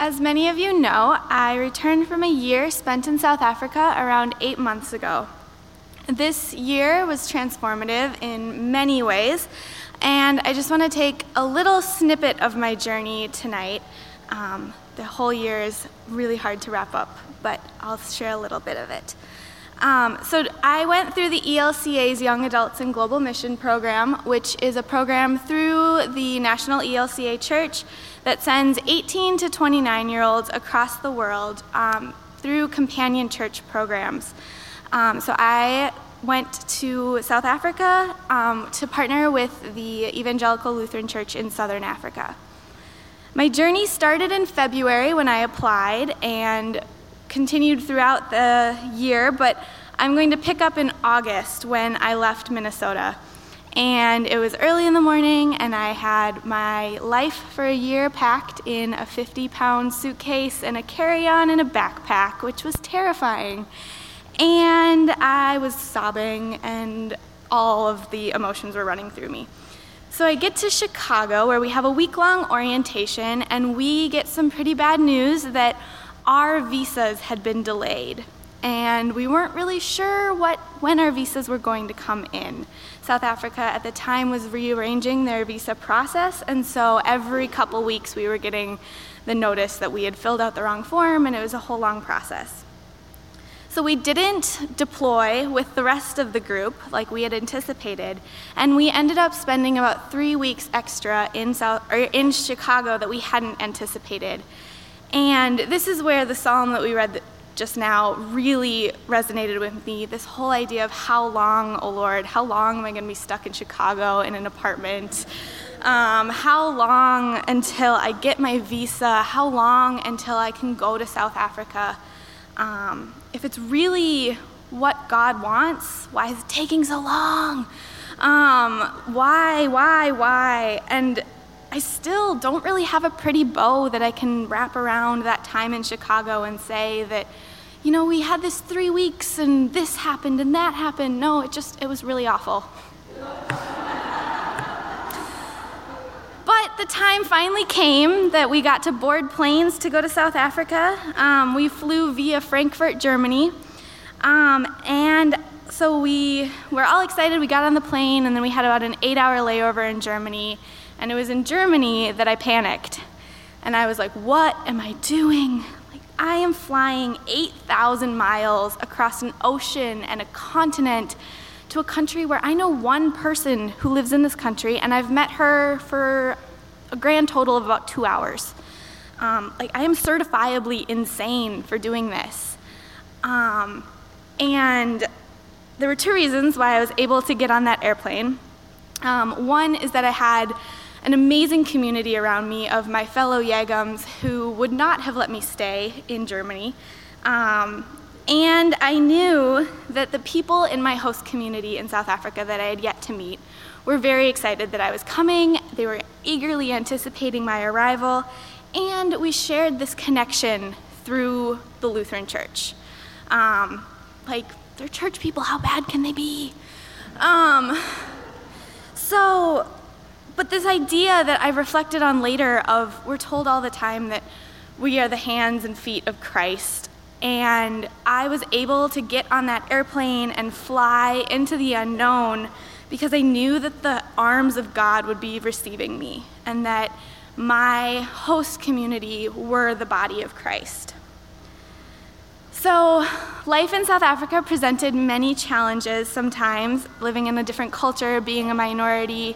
As many of you know, I returned from a year spent in South Africa around 8 months ago. This year was transformative in many ways, and I just want to take a little snippet of my journey tonight. The whole year is really hard to wrap up, but I'll share a little bit of it. So I went through the ELCA's Young Adults in Global Mission program, which is a program through the National ELCA Church that sends 18 to 29-year-olds across the world through companion church programs. So I went to South Africa to partner with the Evangelical Lutheran Church in Southern Africa. My journey started in February when I applied and continued throughout the year, but I'm going to pick up in August when I left Minnesota. And it was early in the morning, and I had my life for a year packed in a 50-pound suitcase and a carry-on and a backpack, which was terrifying. And I was sobbing, and all of the emotions were running through me. So I get to Chicago, where we have a week-long orientation, and we get some pretty bad news that our visas had been delayed, and we weren't really sure when our visas were going to come in. South Africa at the time was rearranging their visa process, and so every couple weeks we were getting the notice that we had filled out the wrong form, and it was a whole long process. So we didn't deploy with the rest of the group like we had anticipated, and we ended up spending about 3 weeks extra in Chicago that we hadn't anticipated. And this is where the psalm that we read just now really resonated with me, this whole idea of how long, oh Lord, how long am I going to be stuck in Chicago in an apartment? How long until I get my visa? How long until I can go to South Africa? If it's really what God wants, why is it taking so long? Why? And I still don't really have a pretty bow that I can wrap around that time in Chicago and say that, you know, we had this 3 weeks and this happened and that happened. No, it was really awful. But the time finally came that we got to board planes to go to South Africa. We flew via Frankfurt, Germany. And so we were all excited. We got on the plane, and then we had about an 8-hour layover in Germany. And it was in Germany that I panicked. And I was like, what am I doing? Like, I am flying 8,000 miles across an ocean and a continent to a country where I know one person who lives in this country, and I've met her for a grand total of about 2 hours. I am certifiably insane for doing this. And there were two reasons why I was able to get on that airplane. One is that I had an amazing community around me of my fellow YAGMs who would not have let me stay in Germany. And I knew that the people in my host community in South Africa that I had yet to meet were very excited that I was coming. They were eagerly anticipating my arrival, and we shared this connection through the Lutheran Church. They're church people, how bad can they be? But this idea that I reflected on later of, we're told all the time that we are the hands and feet of Christ, and I was able to get on that airplane and fly into the unknown because I knew that the arms of God would be receiving me, and that my host community were the body of Christ. So life in South Africa presented many challenges sometimes, living in a different culture, being a minority,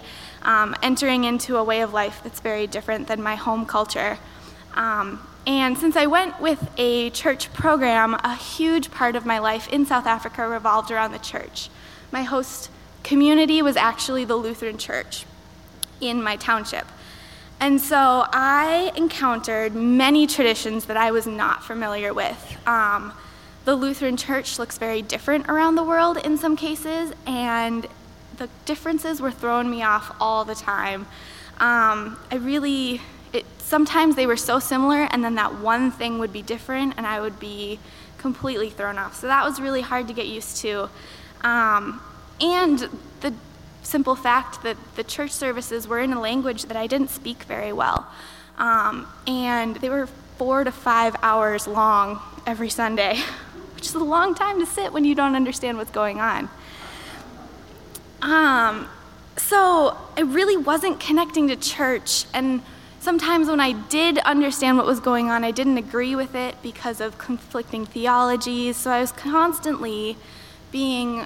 entering into a way of life that's very different than my home culture. And since I went with a church program, a huge part of my life in South Africa revolved around the church. My host community was actually the Lutheran Church in my township. And so I encountered many traditions that I was not familiar with. The Lutheran Church looks very different around the world in some cases, and the differences were throwing me off all the time. Sometimes they were so similar, and then that one thing would be different, and I would be completely thrown off. So that was really hard to get used to. And the simple fact that the church services were in a language that I didn't speak very well. And they were 4 to 5 hours long every Sunday, which is a long time to sit when you don't understand what's going on. So I really wasn't connecting to church, and sometimes when I did understand what was going on, I didn't agree with it because of conflicting theologies, so I was constantly being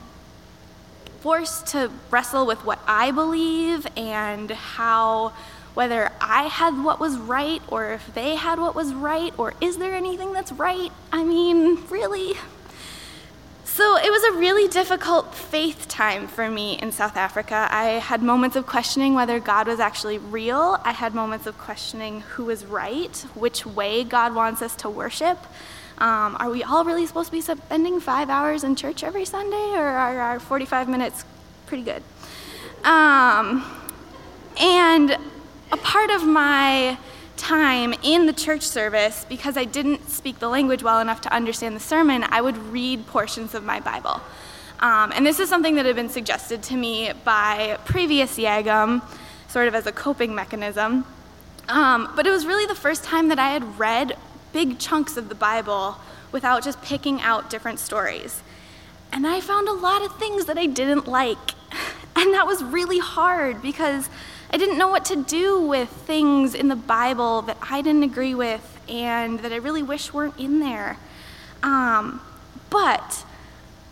forced to wrestle with what I believe and how, whether I had what was right or if they had what was right, or is there anything that's right? I mean, really? So it was a really difficult faith time for me in South Africa. I had moments of questioning whether God was actually real. I had moments of questioning who was right, which way God wants us to worship. Are we all really supposed to be spending 5 hours in church every Sunday, or are our 45 minutes pretty good? And a part of my time in the church service, because I didn't speak the language well enough to understand the sermon, I would read portions of my Bible. And this is something that had been suggested to me by previous YAGM, sort of as a coping mechanism. But it was really the first time that I had read big chunks of the Bible without just picking out different stories. And I found a lot of things that I didn't like. And that was really hard because I didn't know what to do with things in the Bible that I didn't agree with and that I really wish weren't in there. But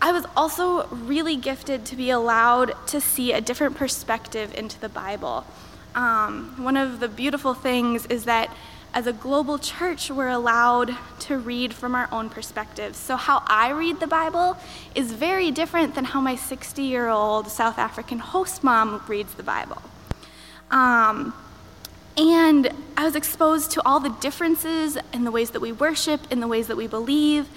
I was also really gifted to be allowed to see a different perspective into the Bible. One of the beautiful things is that as a global church, we're allowed to read from our own perspectives. So how I read the Bible is very different than how my 60-year-old South African host mom reads the Bible. And I was exposed to all the differences in the ways that we worship, in the ways that we believe,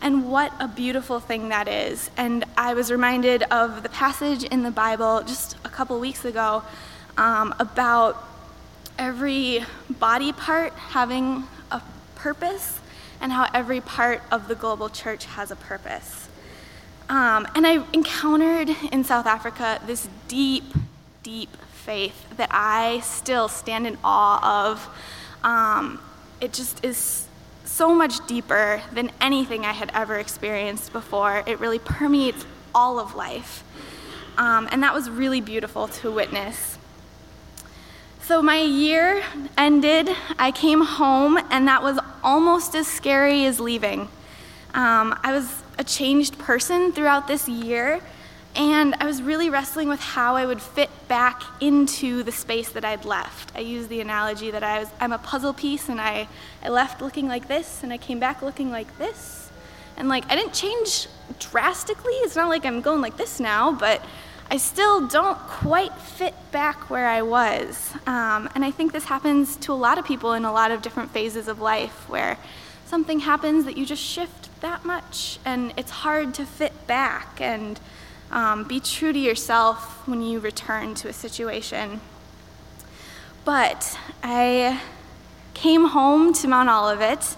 and what a beautiful thing that is. And I was reminded of the passage in the Bible just a couple weeks ago about every body part having a purpose and how every part of the global church has a purpose. And I encountered in South Africa this deep, deep faith that I still stand in awe of. It just is so much deeper than anything I had ever experienced before. It really permeates all of life. And that was really beautiful to witness. So my year ended, I came home, and that was almost as scary as leaving. I was a changed person throughout this year, and I was really wrestling with how I would fit back into the space that I'd left. I used the analogy that I'm a puzzle piece, and I left looking like this, and I came back looking like this. And I didn't change drastically. It's not like I'm going like this now, but I still don't quite fit back where I was. And I think this happens to a lot of people in a lot of different phases of life, where something happens that you just shift that much, and it's hard to fit back and be true to yourself when you return to a situation. But I came home to Mount Olivet,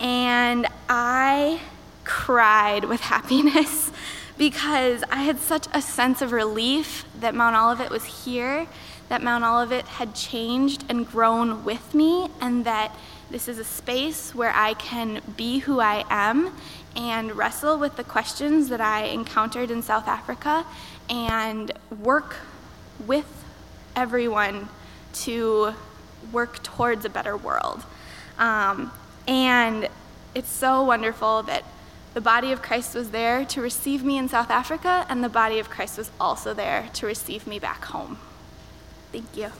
and I cried with happiness because I had such a sense of relief that Mount Olivet was here, that Mount Olivet had changed and grown with me, and that this is a space where I can be who I am and wrestle with the questions that I encountered in South Africa and work with everyone to work towards a better world. And it's so wonderful that the body of Christ was there to receive me in South Africa, and the body of Christ was also there to receive me back home. Thank you.